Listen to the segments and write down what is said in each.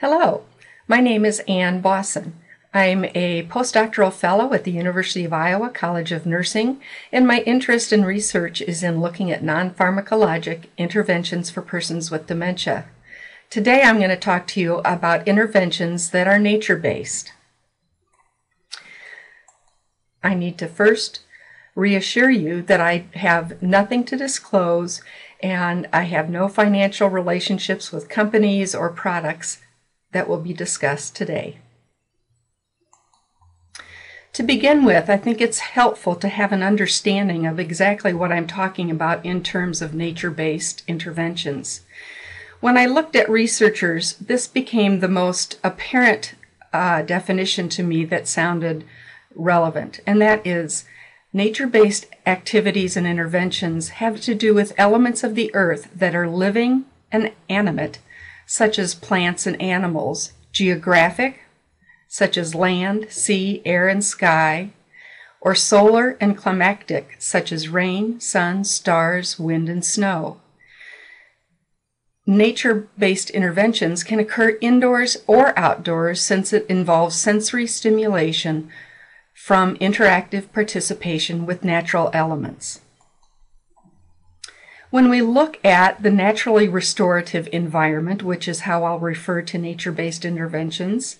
Hello, my name is Ann Bossen. I'm a postdoctoral fellow at the University of Iowa College of Nursing, and my interest in research is in looking at non-pharmacologic interventions for persons with dementia. Today I'm going to talk to you about interventions that are nature-based. I need to first reassure you that I have nothing to disclose and I have no financial relationships with companies or products that will be discussed today. To begin with, I think it's helpful to have an understanding of exactly what I'm talking about in terms of nature-based interventions. When I looked at researchers, this became the most apparent definition to me that sounded relevant, and that is nature-based activities and interventions have to do with elements of the earth that are living and animate, such as plants and animals, geographic, such as land, sea, air, and sky, or solar and climatic, such as rain, sun, stars, wind, and snow. Nature-based interventions can occur indoors or outdoors since it involves sensory stimulation from interactive participation with natural elements. When we look at the naturally restorative environment, which is how I'll refer to nature-based interventions,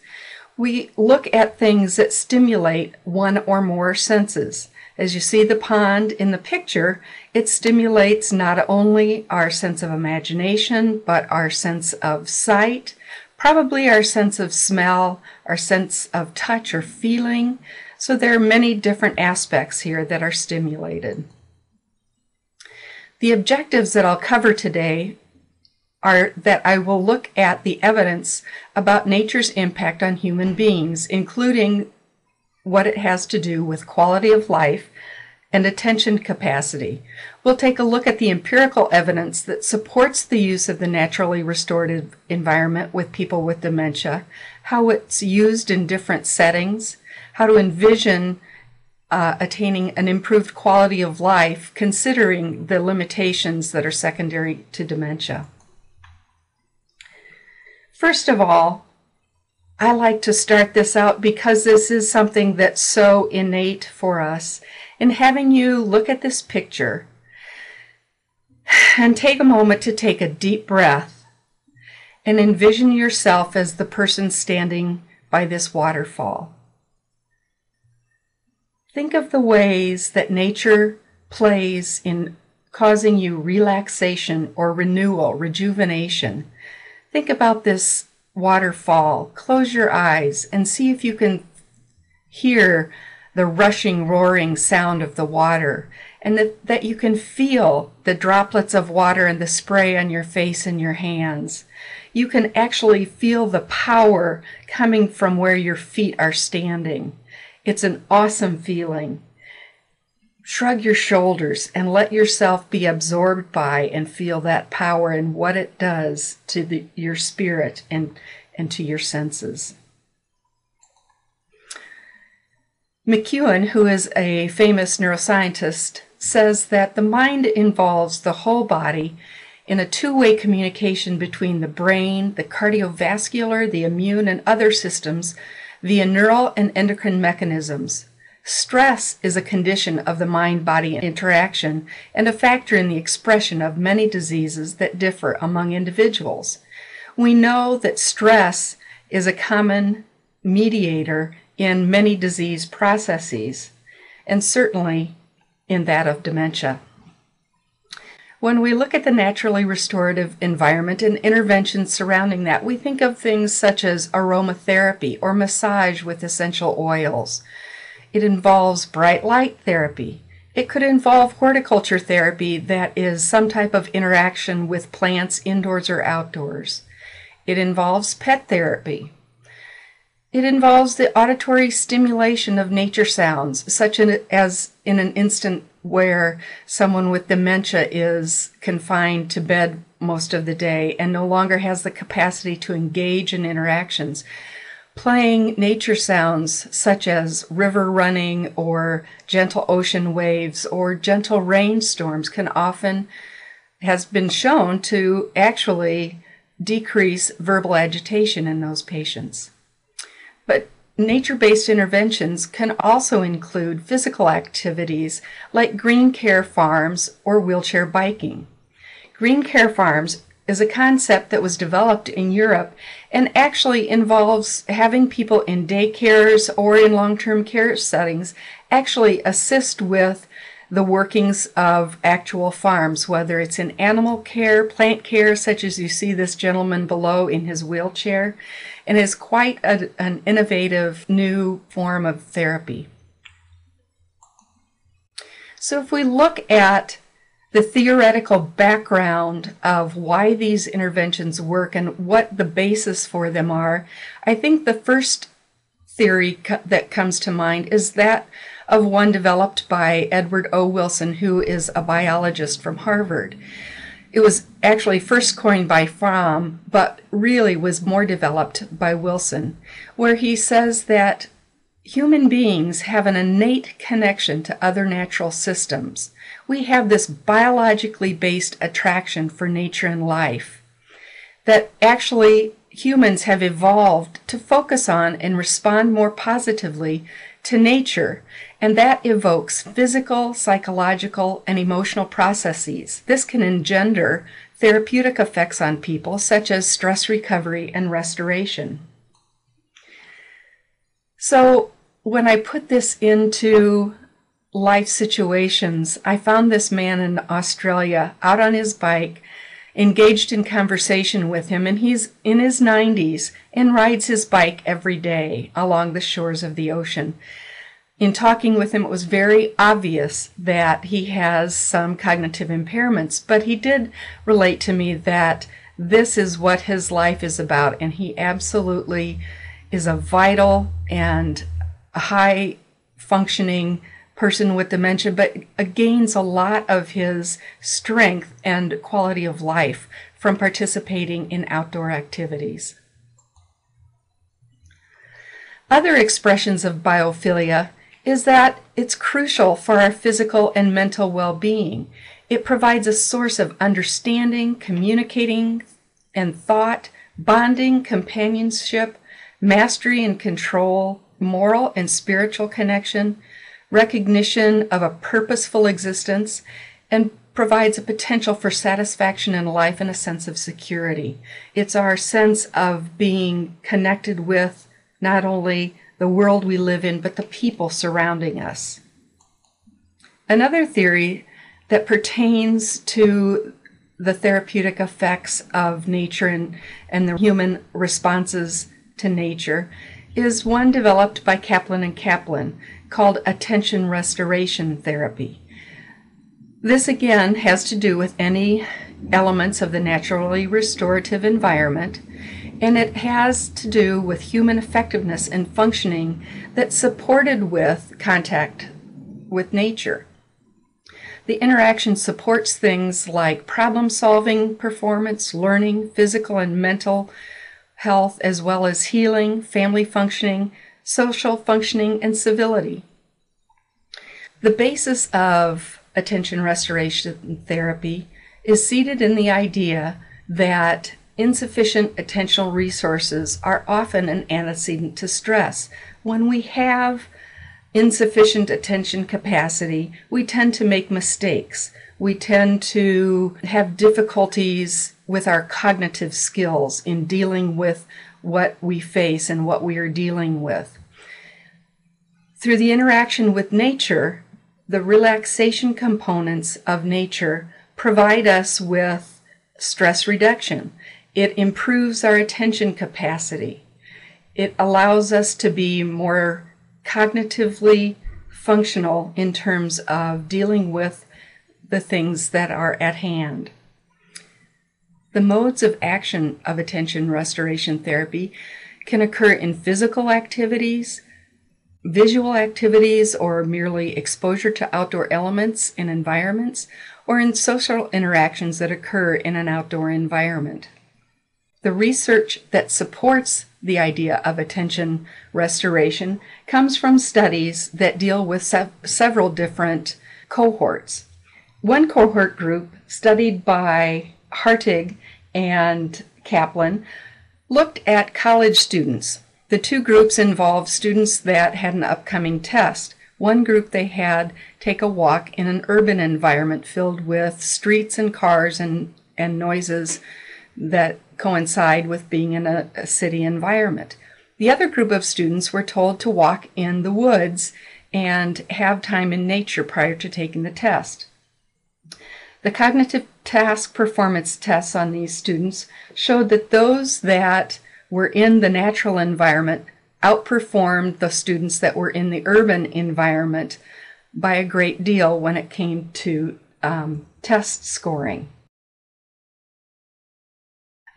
we look at things that stimulate one or more senses. As you see the pond in the picture, it stimulates not only our sense of imagination, but our sense of sight, probably our sense of smell, our sense of touch or feeling. So there are many different aspects here that are stimulated. The objectives that I'll cover today are that I will look at the evidence about nature's impact on human beings, including what it has to do with quality of life and attention capacity. We'll take a look at the empirical evidence that supports the use of the naturally restorative environment with people with dementia, how it's used in different settings, how to envision attaining an improved quality of life considering the limitations that are secondary to dementia. First of all, I like to start this out because this is something that's so innate for us. And having you look at this picture and take a moment to take a deep breath and envision yourself as the person standing by this waterfall. Think of the ways that nature plays in causing you relaxation or renewal, rejuvenation. Think about this waterfall. Close your eyes and see if you can hear the rushing, roaring sound of the water, and that you can feel the droplets of water and the spray on your face and your hands. You can actually feel the power coming from where your feet are standing. It's an awesome feeling. Shrug your shoulders and let yourself be absorbed by and feel that power and what it does to your spirit and to your senses. McEwen, who is a famous neuroscientist, says that the mind involves the whole body in a two-way communication between the brain, the cardiovascular, the immune, and other systems via neural and endocrine mechanisms. Stress is a condition of the mind-body interaction and a factor in the expression of many diseases that differ among individuals. We know that stress is a common mediator in many disease processes, and certainly in that of dementia. When we look at the naturally restorative environment and interventions surrounding that, we think of things such as aromatherapy or massage with essential oils. It involves bright light therapy. It could involve horticulture therapy, that is some type of interaction with plants indoors or outdoors. It involves pet therapy. It involves the auditory stimulation of nature sounds, such as in an instant where someone with dementia is confined to bed most of the day and no longer has the capacity to engage in interactions. Playing nature sounds such as river running or gentle ocean waves or gentle rainstorms has been shown to actually decrease verbal agitation in those patients. But nature-based interventions can also include physical activities like green care farms or wheelchair biking. Green care farms is a concept that was developed in Europe and actually involves having people in daycares or in long-term care settings actually assist with the workings of actual farms, whether it's in animal care, plant care, such as you see this gentleman below in his wheelchair, and is quite an innovative new form of therapy. So if we look at the theoretical background of why these interventions work and what the basis for them are, I think the first theory that comes to mind is that of one developed by Edward O. Wilson, who is a biologist from Harvard. It was actually first coined by Fromm, but really was more developed by Wilson, where he says that human beings have an innate connection to other natural systems. We have this biologically based attraction for nature and life that actually humans have evolved to focus on and respond more positively to nature, and that evokes physical, psychological, and emotional processes. This can engender therapeutic effects on people, such as stress recovery and restoration. So when I put this into life situations, I found this man in Australia out on his bike, engaged in conversation with him, and he's in his 90s and rides his bike every day along the shores of the ocean. In talking with him, it was very obvious that he has some cognitive impairments, but he did relate to me that this is what his life is about, and he absolutely is a vital and high-functioning person with dementia, but gains a lot of his strength and quality of life from participating in outdoor activities. Other expressions of biophilia is that it's crucial for our physical and mental well-being. It provides a source of understanding, communicating and thought, bonding, companionship, mastery and control, moral and spiritual connection, recognition of a purposeful existence, and provides a potential for satisfaction in life and a sense of security. It's our sense of being connected with not only the world we live in, but the people surrounding us. Another theory that pertains to the therapeutic effects of nature and the human responses to nature is one developed by Kaplan and Kaplan called attention restoration therapy. This again has to do with any elements of the naturally restorative environment, and it has to do with human effectiveness and functioning that's supported with contact with nature. The interaction supports things like problem solving, performance, learning, physical and mental health, as well as healing, family functioning, social functioning, and civility. The basis of attention restoration therapy is seated in the idea that insufficient attentional resources are often an antecedent to stress. When we have insufficient attention capacity, we tend to make mistakes. We tend to have difficulties with our cognitive skills in dealing with what we face and what we are dealing with. Through the interaction with nature, the relaxation components of nature provide us with stress reduction. It improves our attention capacity. It allows us to be more cognitively functional in terms of dealing with the things that are at hand. The modes of action of attention restoration therapy can occur in physical activities, visual activities, or merely exposure to outdoor elements and environments, or in social interactions that occur in an outdoor environment. The research that supports the idea of attention restoration comes from studies that deal with several different cohorts. One cohort group, studied by Hartig and Kaplan looked at college students. The two groups involved students that had an upcoming test. One group they had take a walk in an urban environment filled with streets and cars and noises that coincide with being in a city environment. The other group of students were told to walk in the woods and have time in nature prior to taking the test. The cognitive task performance tests on these students showed that those that were in the natural environment outperformed the students that were in the urban environment by a great deal when it came to test scoring.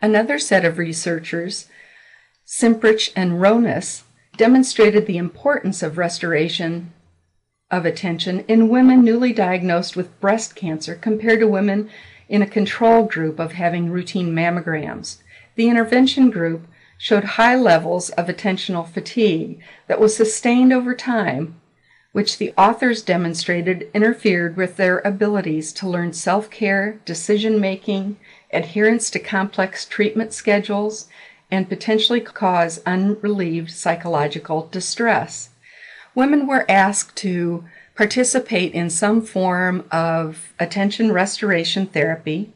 Another set of researchers, Simprich and Ronis, demonstrated the importance of restoration of attention in women newly diagnosed with breast cancer compared to women in a control group of having routine mammograms. The intervention group showed high levels of attentional fatigue that was sustained over time, which the authors demonstrated interfered with their abilities to learn self-care, decision-making, adherence to complex treatment schedules, and potentially cause unrelieved psychological distress. Women were asked to participate in some form of attention restoration therapy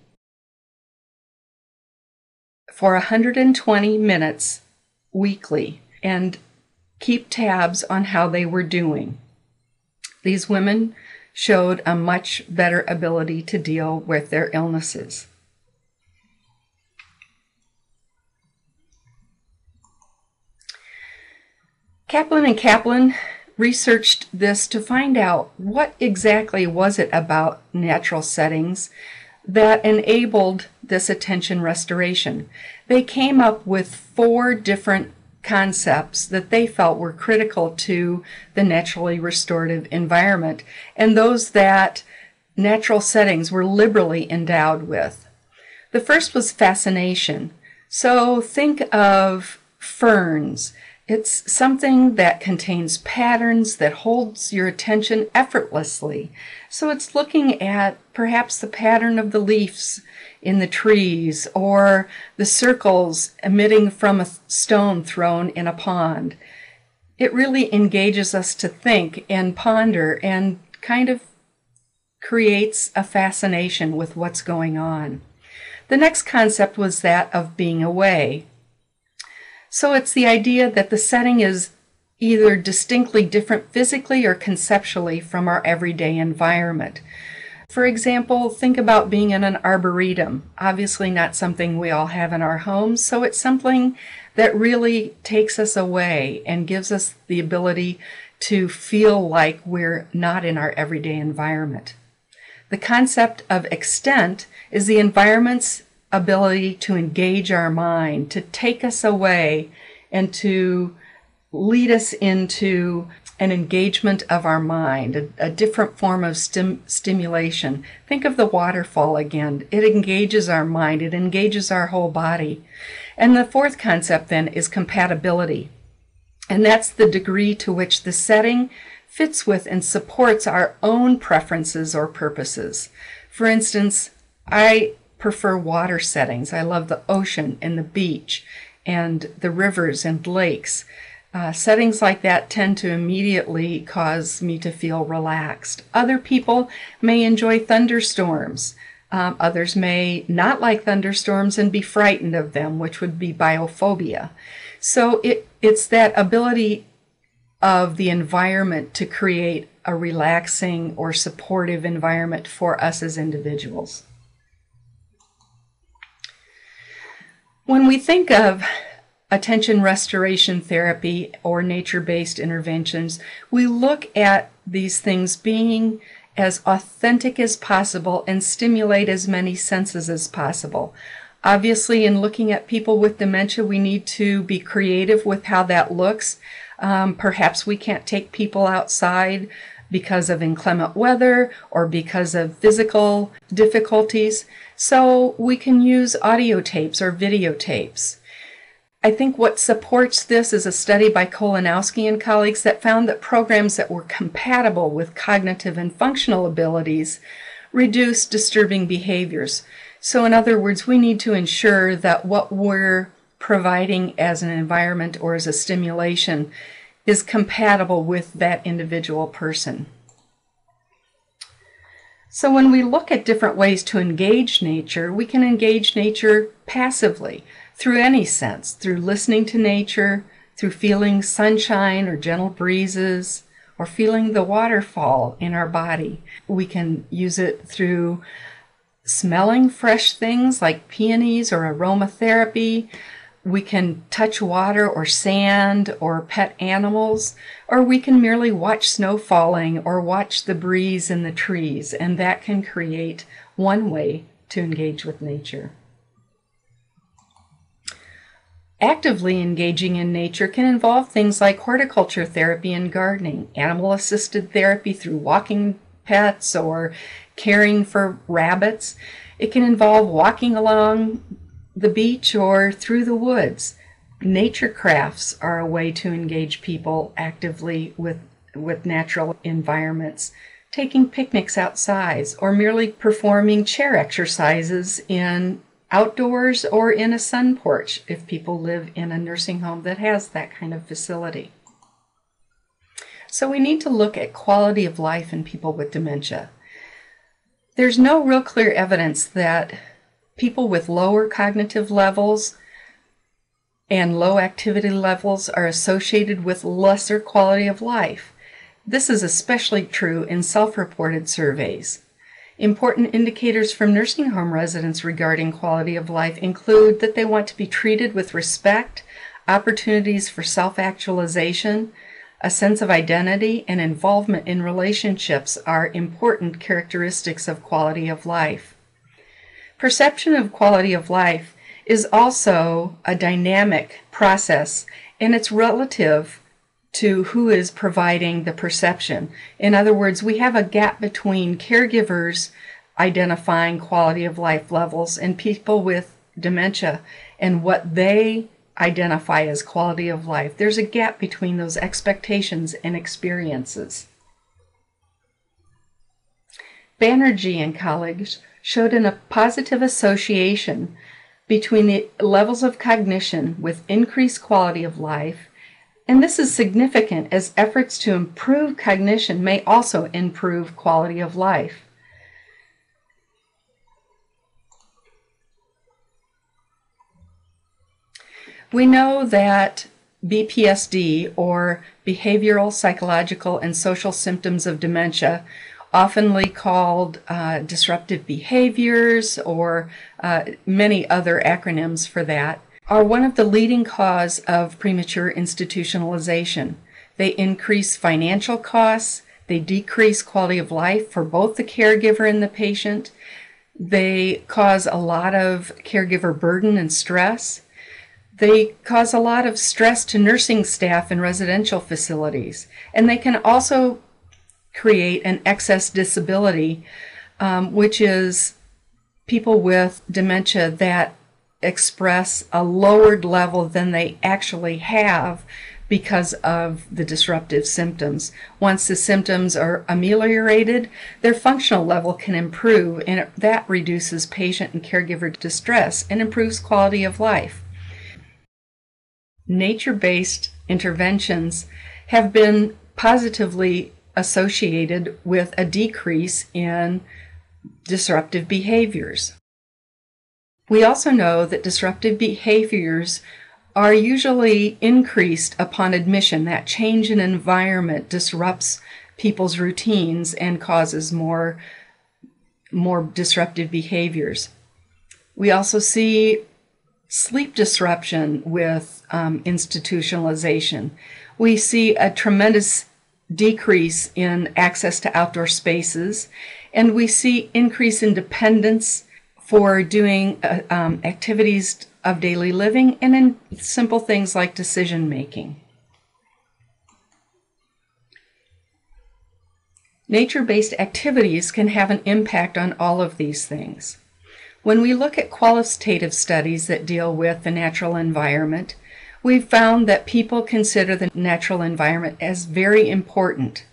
for 120 minutes weekly and keep tabs on how they were doing. These women showed a much better ability to deal with their illnesses. Kaplan and Kaplan researched this to find out what exactly was it about natural settings that enabled this attention restoration. They came up with four different concepts that they felt were critical to the naturally restorative environment and those that natural settings were liberally endowed with. The first was fascination. So think of ferns. It's something that contains patterns that holds your attention effortlessly. So it's looking at perhaps the pattern of the leaves in the trees or the circles emitting from a stone thrown in a pond. It really engages us to think and ponder and kind of creates a fascination with what's going on. The next concept was that of being away. So it's the idea that the setting is either distinctly different physically or conceptually from our everyday environment. For example, think about being in an arboretum. Obviously not something we all have in our homes, so it's something that really takes us away and gives us the ability to feel like we're not in our everyday environment. The concept of extent is the environment's ability to engage our mind, to take us away and to lead us into an engagement of our mind, a different form of stimulation. Think of the waterfall again. It engages our mind. It engages our whole body. And the fourth concept then is compatibility. And that's the degree to which the setting fits with and supports our own preferences or purposes. For instance, I prefer water settings. I love the ocean and the beach and the rivers and lakes. Settings like that tend to immediately cause me to feel relaxed. Other people may enjoy thunderstorms. Others may not like thunderstorms and be frightened of them, which would be biophobia. So it's that ability of the environment to create a relaxing or supportive environment for us as individuals. When we think of attention restoration therapy or nature-based interventions, we look at these things being as authentic as possible and stimulate as many senses as possible. Obviously, in looking at people with dementia, we need to be creative with how that looks. Perhaps we can't take people outside because of inclement weather or because of physical difficulties. So we can use audio tapes or videotapes. I think what supports this is a study by Kolanowski and colleagues that found that programs that were compatible with cognitive and functional abilities reduced disturbing behaviors. So in other words, we need to ensure that what we're providing as an environment or as a stimulation is compatible with that individual person. So when we look at different ways to engage nature, we can engage nature passively through any sense, through listening to nature, through feeling sunshine or gentle breezes, or feeling the waterfall in our body. We can use it through smelling fresh things like peonies or aromatherapy. We can touch water or sand or pet animals, or we can merely watch snow falling or watch the breeze in the trees, and that can create one way to engage with nature. Actively engaging in nature can involve things like horticulture therapy and gardening, animal-assisted therapy through walking pets or caring for rabbits. It can involve walking along the beach or through the woods. Nature crafts are a way to engage people actively with natural environments. Taking picnics outside or merely performing chair exercises in outdoors or in a sun porch if people live in a nursing home that has that kind of facility. So we need to look at quality of life in people with dementia. There's no real clear evidence that people with lower cognitive levels and low activity levels are associated with lesser quality of life. This is especially true in self-reported surveys. Important indicators from nursing home residents regarding quality of life include that they want to be treated with respect, opportunities for self-actualization, a sense of identity, and involvement in relationships are important characteristics of quality of life. Perception of quality of life is also a dynamic process, and it's relative to who is providing the perception. In other words, we have a gap between caregivers identifying quality of life levels and people with dementia and what they identify as quality of life. There's a gap between those expectations and experiences. Banerjee and colleagues showed a positive association between the levels of cognition with increased quality of life, and this is significant as efforts to improve cognition may also improve quality of life. We know that BPSD, or Behavioral, Psychological, and Social Symptoms of Dementia, often called disruptive behaviors or many other acronyms for that, are one of the leading cause of premature institutionalization. They increase financial costs, they decrease quality of life for both the caregiver and the patient, they cause a lot of caregiver burden and stress, they cause a lot of stress to nursing staff in residential facilities, and they can also create an excess disability, which is people with dementia that express a lowered level than they actually have because of the disruptive symptoms. Once the symptoms are ameliorated, their functional level can improve, and that reduces patient and caregiver distress and improves quality of life. Nature-based interventions have been positively associated with a decrease in disruptive behaviors. We also know that disruptive behaviors are usually increased upon admission. That change in environment disrupts people's routines and causes more disruptive behaviors. We also see sleep disruption with institutionalization. We see a tremendous decrease in access to outdoor spaces, and we see increase in dependence for doing activities of daily living and in simple things like decision making. Nature-based activities can have an impact on all of these things. When we look at qualitative studies that deal with the natural environment, we've found that people consider the natural environment as very important.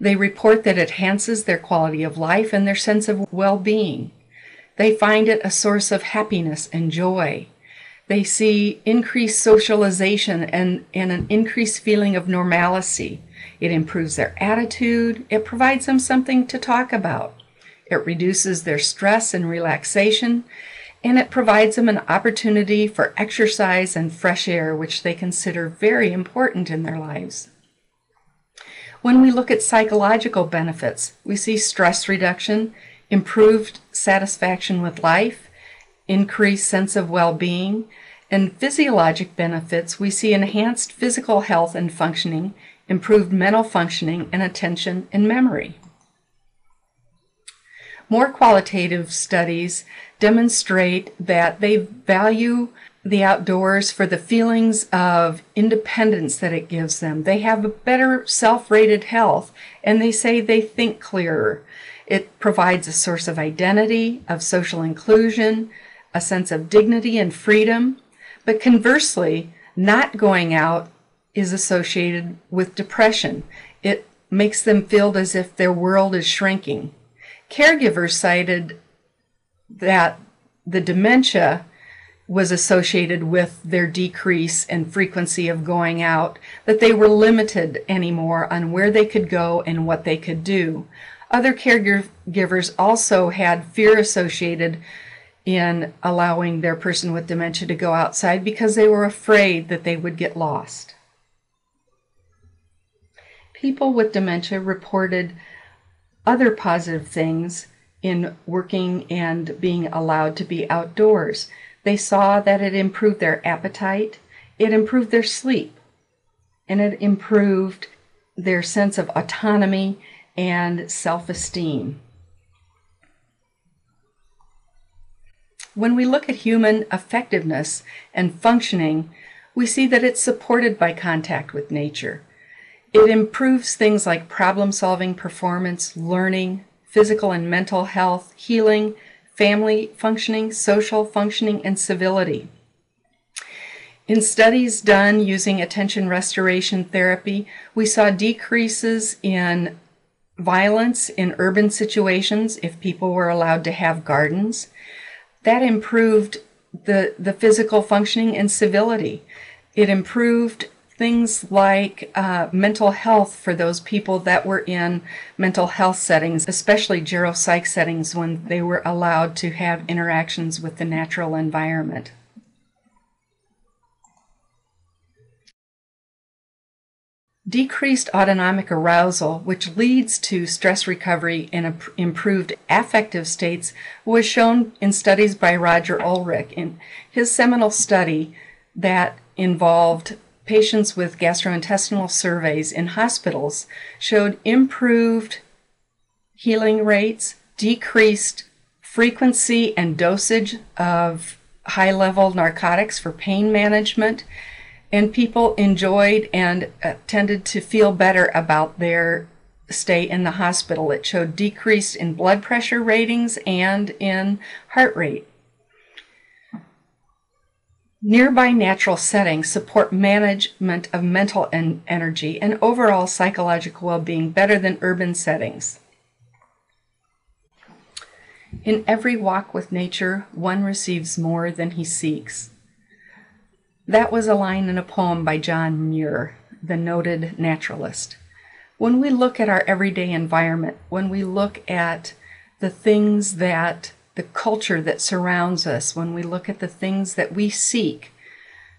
They report that it enhances their quality of life and their sense of well-being. They find it a source of happiness and joy. They see increased socialization and an increased feeling of normalcy. It improves their attitude. It provides them something to talk about. It reduces their stress and relaxation, and it provides them an opportunity for exercise and fresh air, which they consider very important in their lives. When we look at psychological benefits, we see stress reduction, improved satisfaction with life, increased sense of well-being, and physiologic benefits, we see enhanced physical health and functioning, improved mental functioning, and attention and memory. More qualitative studies demonstrate that they value the outdoors for the feelings of independence that it gives them. They have a better self-rated health, and they say they think clearer. It provides a source of identity, of social inclusion, a sense of dignity and freedom. But conversely, not going out is associated with depression. It makes them feel as if their world is shrinking. Caregivers cited that the dementia was associated with their decrease in frequency of going out, that they were limited anymore on where they could go and what they could do. Other caregivers also had fear associated in allowing their person with dementia to go outside because they were afraid that they would get lost. People with dementia reported other positive things in working and being allowed to be outdoors. They saw that it improved their appetite, it improved their sleep, and it improved their sense of autonomy and self-esteem. When we look at human effectiveness and functioning, we see that it's supported by contact with nature. It improves things like problem-solving, performance, learning, physical and mental health, healing, family functioning, social functioning, and civility. In studies done using attention restoration therapy, we saw decreases in violence in urban situations if people were allowed to have gardens. That improved the physical functioning and civility. It improved things like mental health for those people that were in mental health settings, especially geropsych settings when they were allowed to have interactions with the natural environment. Decreased autonomic arousal, which leads to stress recovery and improved affective states, was shown in studies by Roger Ulrich in his seminal study that involved patients with gastrointestinal surveys in hospitals, showed improved healing rates, decreased frequency and dosage of high-level narcotics for pain management, and people enjoyed and tended to feel better about their stay in the hospital. It showed decreased in blood pressure ratings and in heart rate. Nearby natural settings support management of mental energy and overall psychological well-being better than urban settings. In every walk with nature, one receives more than he seeks. That was a line in a poem by John Muir, the noted naturalist. When we look at our everyday environment, when we look at the things that the culture that surrounds us, when we look at the things that we seek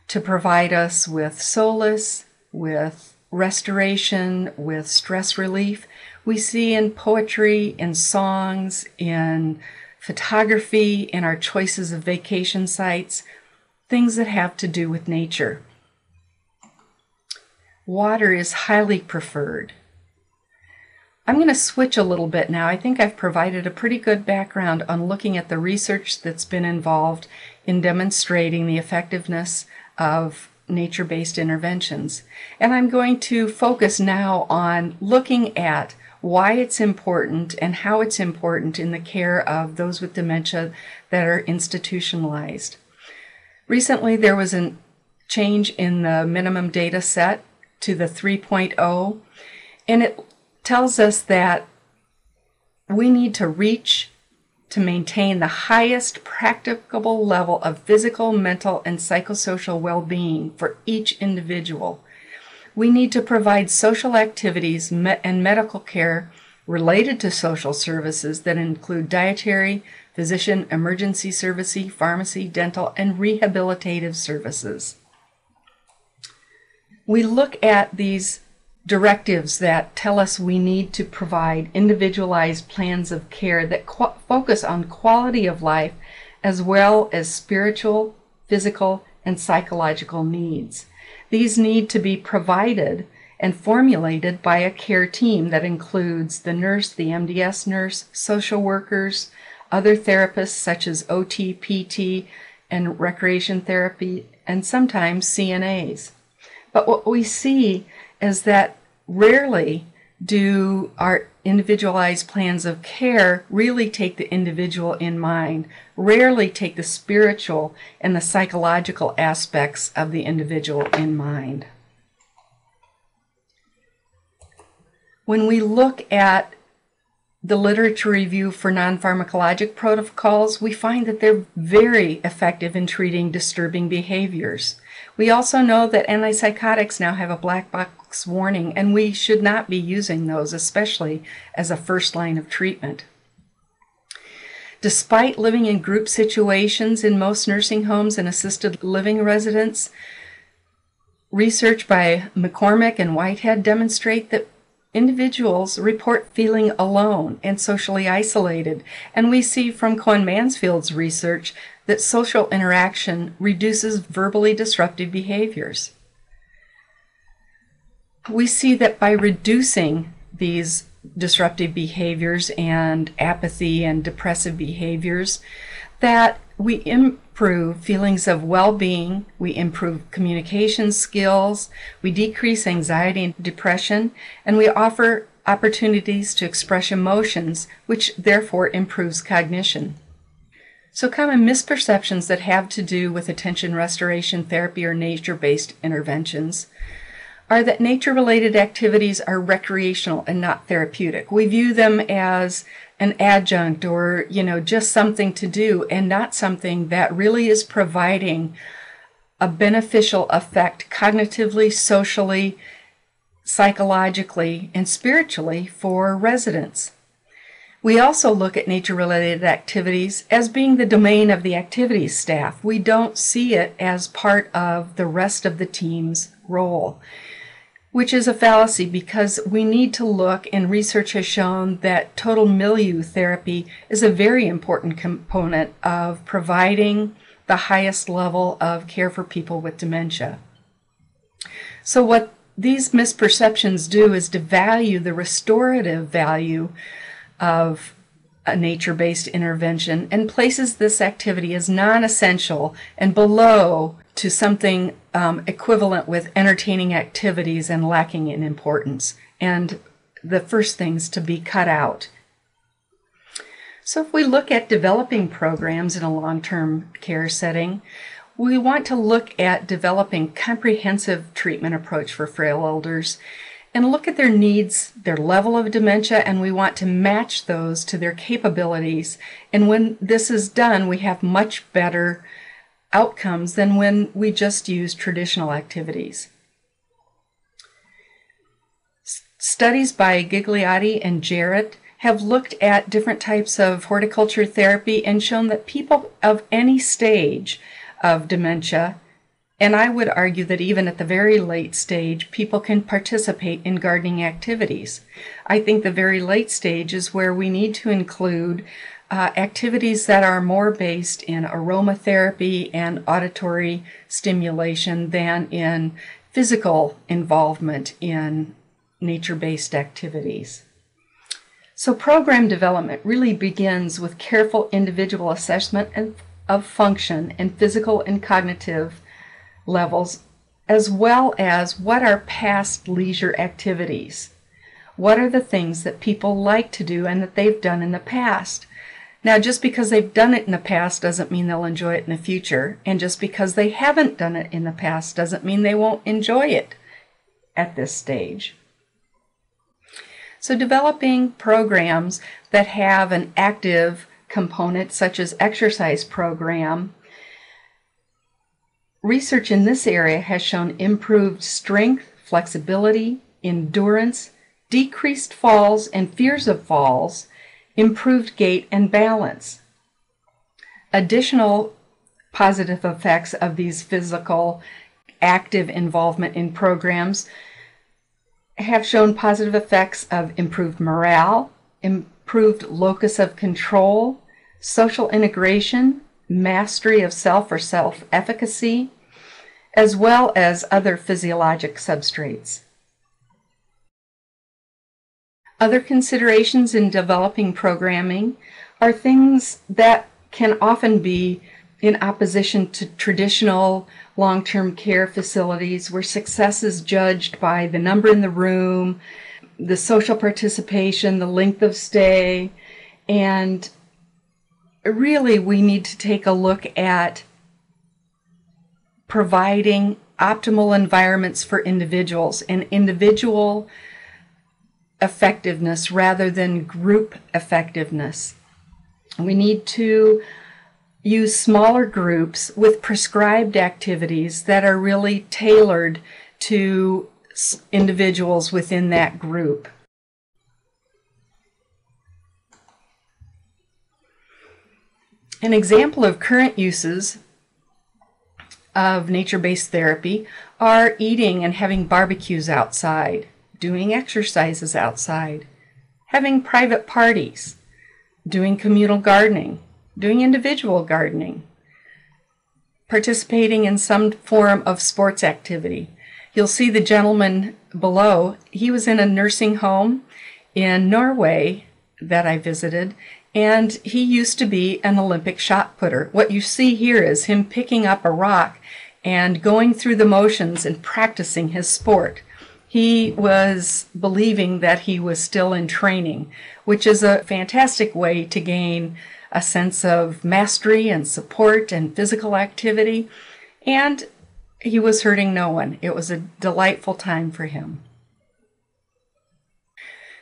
to provide us with solace, with restoration, with stress relief, we see in poetry, in songs, in photography, in our choices of vacation sites, things that have to do with nature. Water is highly preferred. I'm going to switch a little bit now. I think I've provided a pretty good background on looking at the research that's been involved in demonstrating the effectiveness of nature-based interventions. And I'm going to focus now on looking at why it's important and how it's important in the care of those with dementia that are institutionalized. Recently, there was a change in the minimum data set to the 3.0, and it tells us that we need to reach to maintain the highest practicable level of physical, mental, and psychosocial well-being for each individual. We need to provide social activities and medical care related to social services that include dietary, physician, emergency services, pharmacy, dental, and rehabilitative services. We look at these directives that tell us we need to provide individualized plans of care that focus on quality of life as well as spiritual, physical, and psychological needs. These need to be provided and formulated by a care team that includes the nurse, the MDS nurse, social workers, other therapists such as OT, PT, and recreation therapy, and sometimes CNAs. But what we see is that rarely do our individualized plans of care really take the individual in mind, rarely take the spiritual and the psychological aspects of the individual in mind. When we look at the literature review for non-pharmacologic protocols, we find that they're very effective in treating disturbing behaviors. We also know that antipsychotics now have a black box warning, and we should not be using those, especially as a first line of treatment. Despite living in group situations in most nursing homes and assisted living residents, research by McCormick and Whitehead demonstrate that individuals report feeling alone and socially isolated, and we see from Cohen-Mansfield's research that social interaction reduces verbally disruptive behaviors. We see that by reducing these disruptive behaviors and apathy and depressive behaviors, that we improve feelings of well-being, we improve communication skills, we decrease anxiety and depression, and we offer opportunities to express emotions, which therefore improves cognition. So common misperceptions that have to do with attention restoration therapy or nature-based interventions are that nature-related activities are recreational and not therapeutic. We view them as an adjunct or, just something to do and not something that really is providing a beneficial effect cognitively, socially, psychologically, and spiritually for residents. We also look at nature-related activities as being the domain of the activities staff. We don't see it as part of the rest of the team's role, which is a fallacy because we need to look, and research has shown that total milieu therapy is a very important component of providing the highest level of care for people with dementia. So what these misperceptions do is devalue the restorative value of a nature-based intervention and places this activity as non-essential and below to something equivalent with entertaining activities and lacking in importance, and the first things to be cut out. So if we look at developing programs in a long-term care setting, we want to look at developing comprehensive treatment approach for frail elders and look at their needs, their level of dementia, and we want to match those to their capabilities. And when this is done, we have much better outcomes than when we just use traditional activities. Studies by Gigliotti and Jarrett have looked at different types of horticulture therapy and shown that people of any stage of dementia, and I would argue that even at the very late stage, people can participate in gardening activities. I think the very late stage is where we need to include activities that are more based in aromatherapy and auditory stimulation than in physical involvement in nature-based activities. So program development really begins with careful individual assessment of function and physical and cognitive levels, as well as what are past leisure activities. What are the things that people like to do and that they've done in the past? Now, just because they've done it in the past doesn't mean they'll enjoy it in the future. And just because they haven't done it in the past doesn't mean they won't enjoy it at this stage. So developing programs that have an active components such as exercise program. Research in this area has shown improved strength, flexibility, endurance, decreased falls and fears of falls, improved gait and balance. Additional positive effects of these physical active involvement in programs have shown positive effects of improved morale, improved locus of control, social integration, mastery of self or self-efficacy, as well as other physiologic substrates. Other considerations in developing programming are things that can often be in opposition to traditional long-term care facilities where success is judged by the number in the room, the social participation, the length of stay, and really we need to take a look at providing optimal environments for individuals and individual effectiveness rather than group effectiveness. We need to use smaller groups with prescribed activities that are really tailored to individuals within that group. An example of current uses of nature-based therapy are eating and having barbecues outside, doing exercises outside, having private parties, doing communal gardening, doing individual gardening, participating in some form of sports activity. You'll see the gentleman below, he was in a nursing home in Norway that I visited, and he used to be an Olympic shot putter. What you see here is him picking up a rock and going through the motions and practicing his sport. He was believing that he was still in training, which is a fantastic way to gain a sense of mastery and support and physical activity. And he was hurting no one. It was a delightful time for him.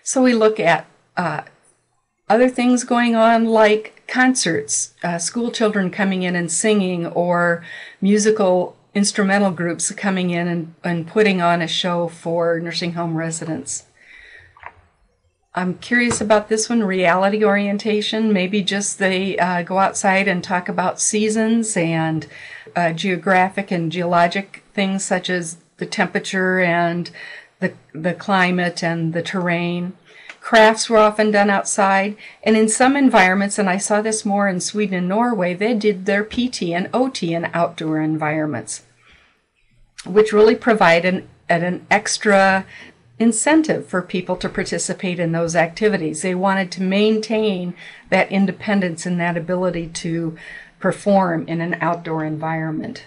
So we look at other things going on like concerts, school children coming in and singing, or musical instrumental groups coming in and putting on a show for nursing home residents. I'm curious about this one, reality orientation. Maybe just they go outside and talk about seasons and geographic and geologic things such as the temperature and the climate and the terrain. Crafts were often done outside, and in some environments, and I saw this more in Sweden and Norway, they did their PT and OT in outdoor environments, which really provide an extra incentive for people to participate in those activities. They wanted to maintain that independence and that ability to perform in an outdoor environment.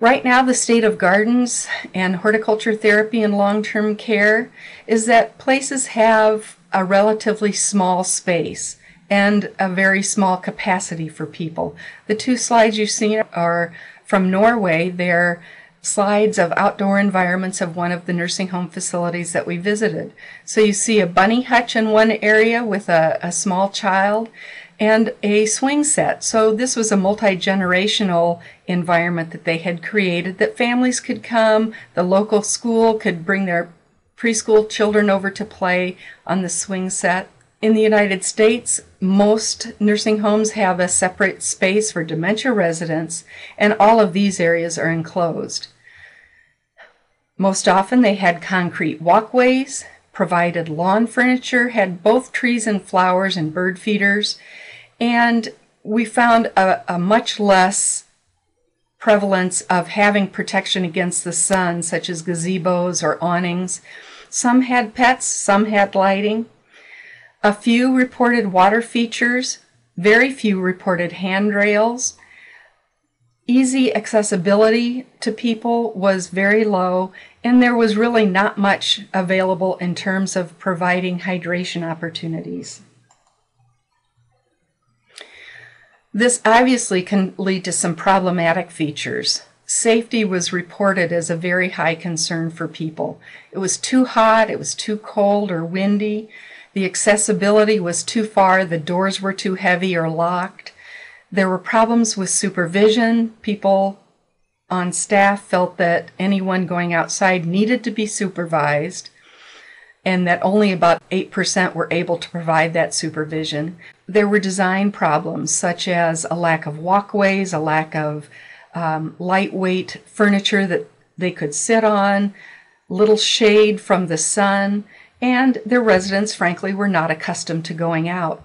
Right now, the state of gardens and horticulture therapy in long-term care is that places have a relatively small space and a very small capacity for people. The two slides you've seen are from Norway. They're slides of outdoor environments of one of the nursing home facilities that we visited. So you see a bunny hutch in one area with a small child, and a swing set. So this was a multi-generational environment that they had created that families could come, the local school could bring their preschool children over to play on the swing set. In the United States, most nursing homes have a separate space for dementia residents, and all of these areas are enclosed. Most often they had concrete walkways, provided lawn furniture, had both trees and flowers and bird feeders, and we found a much less prevalence of having protection against the sun, such as gazebos or awnings. Some had pets, some had lighting. A few reported water features, very few reported handrails. Easy accessibility to people was very low, and there was really not much available in terms of providing hydration opportunities. This obviously can lead to some problematic features. Safety was reported as a very high concern for people. It was too hot, it was too cold or windy. The accessibility was too far, the doors were too heavy or locked. There were problems with supervision. People on staff felt that anyone going outside needed to be supervised, and that only about 8% were able to provide that supervision. There were design problems, such as a lack of walkways, a lack of lightweight furniture that they could sit on, little shade from the sun, and their residents, frankly, were not accustomed to going out.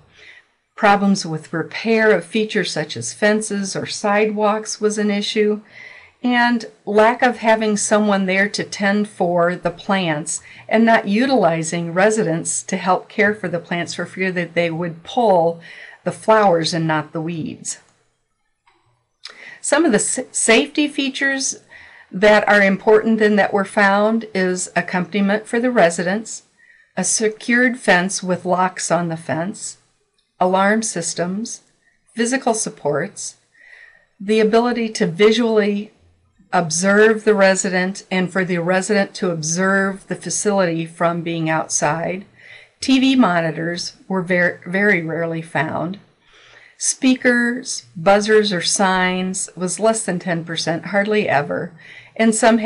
Problems with repair of features such as fences or sidewalks was an issue, and lack of having someone there to tend for the plants and not utilizing residents to help care for the plants for fear that they would pull the flowers and not the weeds. Some of the safety features that are important and that were found is accompaniment for the residents, a secured fence with locks on the fence, alarm systems, physical supports, the ability to visually observe the resident and for the resident to observe the facility from being outside. TV monitors were very rarely found. Speakers, buzzers, or signs was less than 10%, hardly ever, and some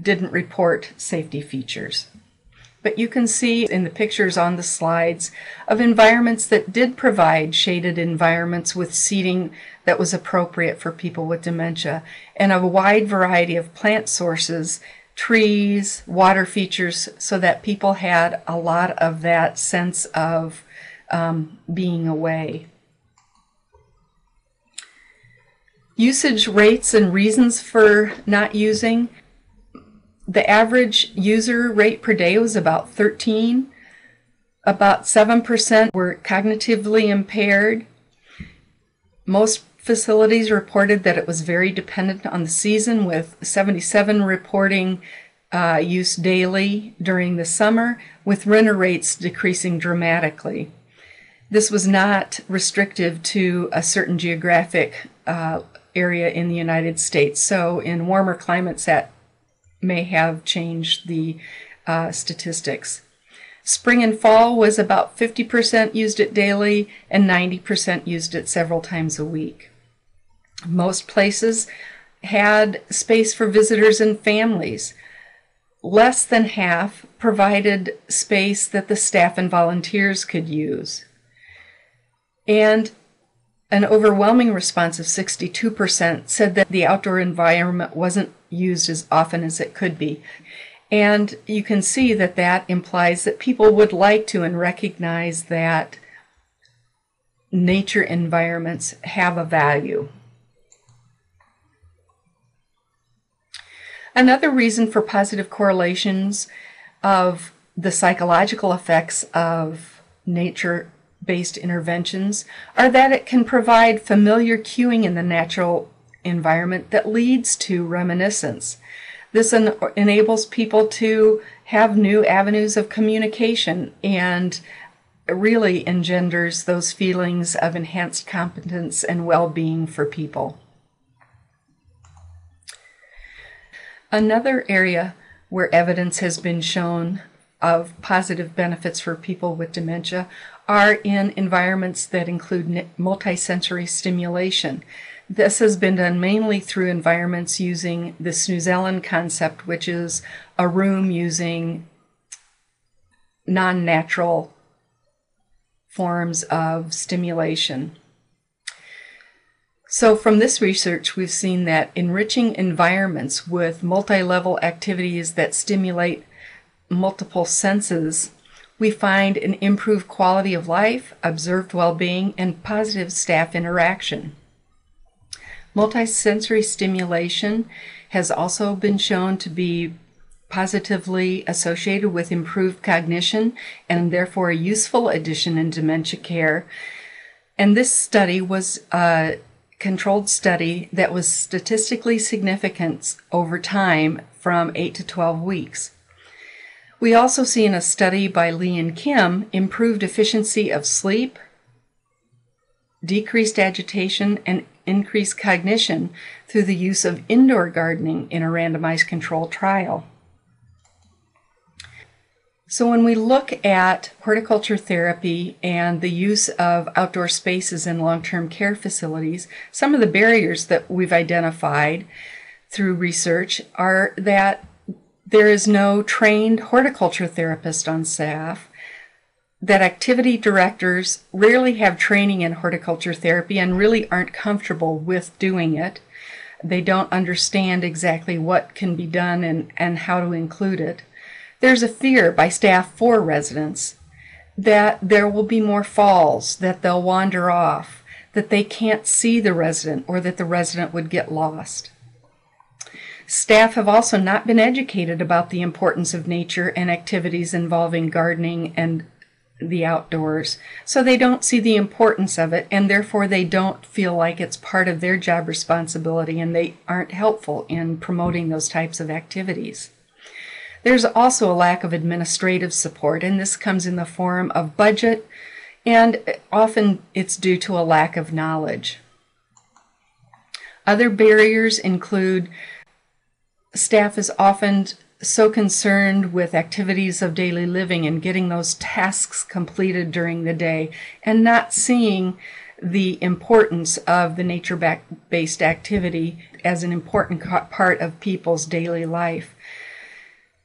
didn't report safety features. But you can see in the pictures on the slides of environments that did provide shaded environments with seating that was appropriate for people with dementia, and a wide variety of plant sources, trees, water features, so that people had a lot of that sense of being away. Usage rates and reasons for not using. The average user rate per day was about 13. About 7% were cognitively impaired. Most facilities reported that it was very dependent on the season, with 77 reporting use daily during the summer, with renter rates decreasing dramatically. This was not restrictive to a certain geographic area in the United States, so in warmer climates that may have changed the statistics. Spring and fall was about 50% used it daily and 90% used it several times a week. Most places had space for visitors and families. Less than half provided space that the staff and volunteers could use. And an overwhelming response of 62% said that the outdoor environment wasn't used as often as it could be. And you can see that that implies that people would like to and recognize that nature environments have a value. Another reason for positive correlations of the psychological effects of nature-based interventions are that it can provide familiar cueing in the natural environment that leads to reminiscence. This enables people to have new avenues of communication and really engenders those feelings of enhanced competence and well-being for people. Another area where evidence has been shown of positive benefits for people with dementia are in environments that include multisensory stimulation. This has been done mainly through environments using the Snoezelen concept, which is a room using non-natural forms of stimulation. So from this research, we've seen that enriching environments with multi-level activities that stimulate multiple senses, we find an improved quality of life, observed well-being, and positive staff interaction. Multisensory stimulation has also been shown to be positively associated with improved cognition and therefore a useful addition in dementia care. And this study was a controlled study that was statistically significant over time from 8 to 12 weeks. We also see in a study by Lee and Kim improved efficiency of sleep, decreased agitation, and increased cognition through the use of indoor gardening in a randomized control trial. So when we look at horticulture therapy and the use of outdoor spaces in long-term care facilities, some of the barriers that we've identified through research are that there is no trained horticulture therapist on staff, that activity directors rarely have training in horticulture therapy and really aren't comfortable with doing it. They don't understand exactly what can be done and how to include it. There's a fear by staff for residents that there will be more falls, that they'll wander off, that they can't see the resident, or that the resident would get lost. Staff have also not been educated about the importance of nature and activities involving gardening and the outdoors, so they don't see the importance of it, and therefore they don't feel like it's part of their job responsibility, and they aren't helpful in promoting those types of activities. There's also a lack of administrative support, and this comes in the form of budget, and often it's due to a lack of knowledge. Other barriers include staff is often so concerned with activities of daily living and getting those tasks completed during the day and not seeing the importance of the nature-based activity as an important part of people's daily life.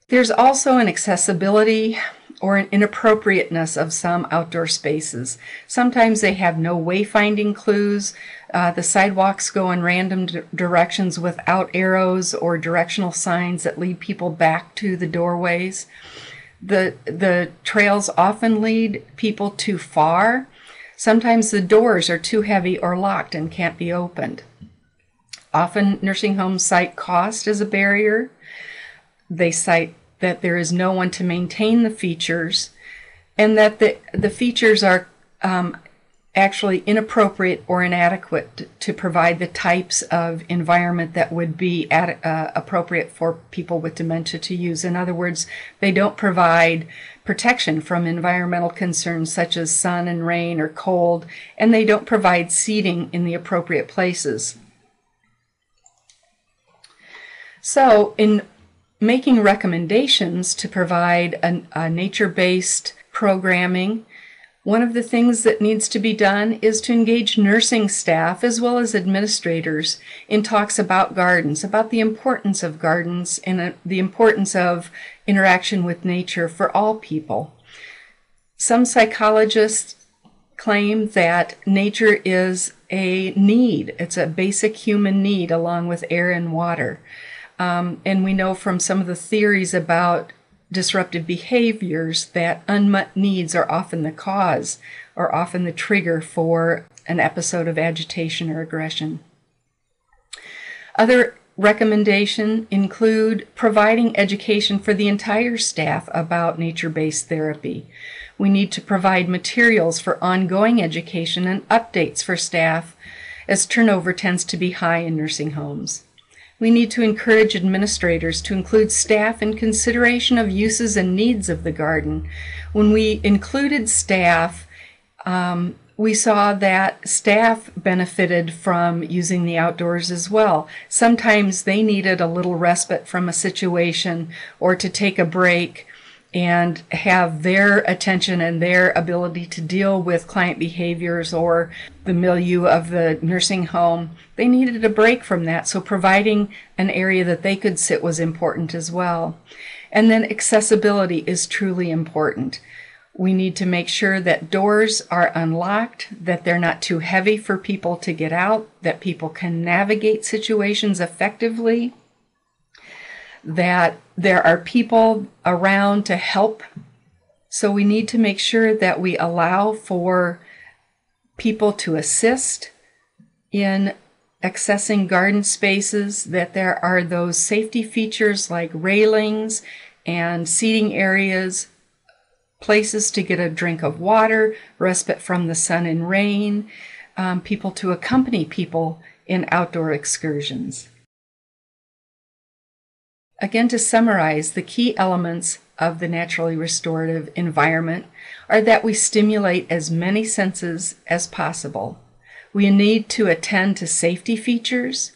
There's also an accessibility or an inappropriateness of some outdoor spaces. Sometimes they have no wayfinding clues. The sidewalks go in random directions without arrows or directional signs that lead people back to the doorways. The trails often lead people too far. Sometimes the doors are too heavy or locked and can't be opened. Often nursing home site cost is a barrier. They cite that there is no one to maintain the features, and that the features are actually inappropriate or inadequate to provide the types of environment that would be appropriate for people with dementia to use. In other words, they don't provide protection from environmental concerns such as sun and rain or cold, and they don't provide seating in the appropriate places. So in making recommendations to provide a nature-based programming, one of the things that needs to be done is to engage nursing staff as well as administrators in talks about gardens, about the importance of gardens and the importance of interaction with nature for all people. Some psychologists claim that nature is a need. It's a basic human need along with air and water. And we know from some of the theories about disruptive behaviors that unmet needs are often the cause or often the trigger for an episode of agitation or aggression. Other recommendations include providing education for the entire staff about nature-based therapy. We need to provide materials for ongoing education and updates for staff, as turnover tends to be high in nursing homes. We need to encourage administrators to include staff in consideration of uses and needs of the garden. When we included staff, we saw that staff benefited from using the outdoors as well. Sometimes they needed a little respite from a situation or to take a break and have their attention and their ability to deal with client behaviors or the milieu of the nursing home. They needed a break from that, so providing an area that they could sit was important as well. And then accessibility is truly important. We need to make sure that doors are unlocked, that they're not too heavy for people to get out, that people can navigate situations effectively, that there are people around to help. So we need to make sure that we allow for people to assist in accessing garden spaces, that there are those safety features like railings and seating areas, places to get a drink of water, respite from the sun and rain, people to accompany people in outdoor excursions. Again, to summarize, the key elements of the naturally restorative environment are that we stimulate as many senses as possible. We need to attend to safety features,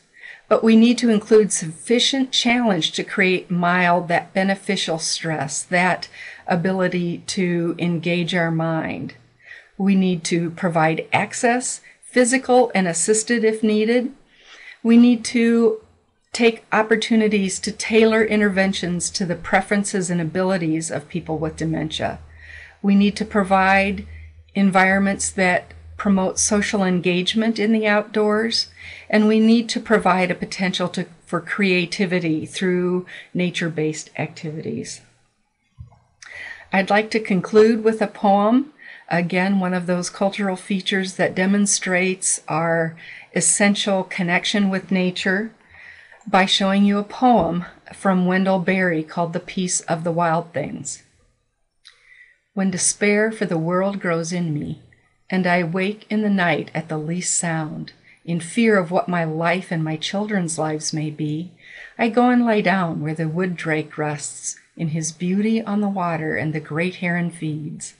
but we need to include sufficient challenge to create mild, that beneficial stress, that ability to engage our mind. We need to provide access, physical and assisted if needed. We need to take opportunities to tailor interventions to the preferences and abilities of people with dementia. We need to provide environments that promote social engagement in the outdoors, and we need to provide a potential for creativity through nature-based activities. I'd like to conclude with a poem, again, one of those cultural features that demonstrates our essential connection with nature, by showing you a poem from Wendell Berry called The Peace of the Wild Things. When despair for the world grows in me, and I wake in the night at the least sound, in fear of what my life and my children's lives may be, I go and lie down where the wood drake rests, in his beauty on the water and the great heron feeds.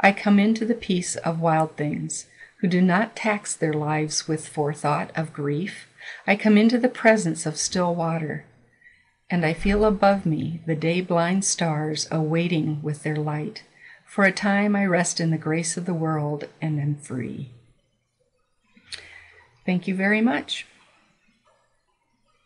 I come into the peace of wild things, who do not tax their lives with forethought of grief. I come into the presence of still water, and I feel above me the day-blind stars awaiting with their light. For a time I rest in the grace of the world and am free. Thank you very much.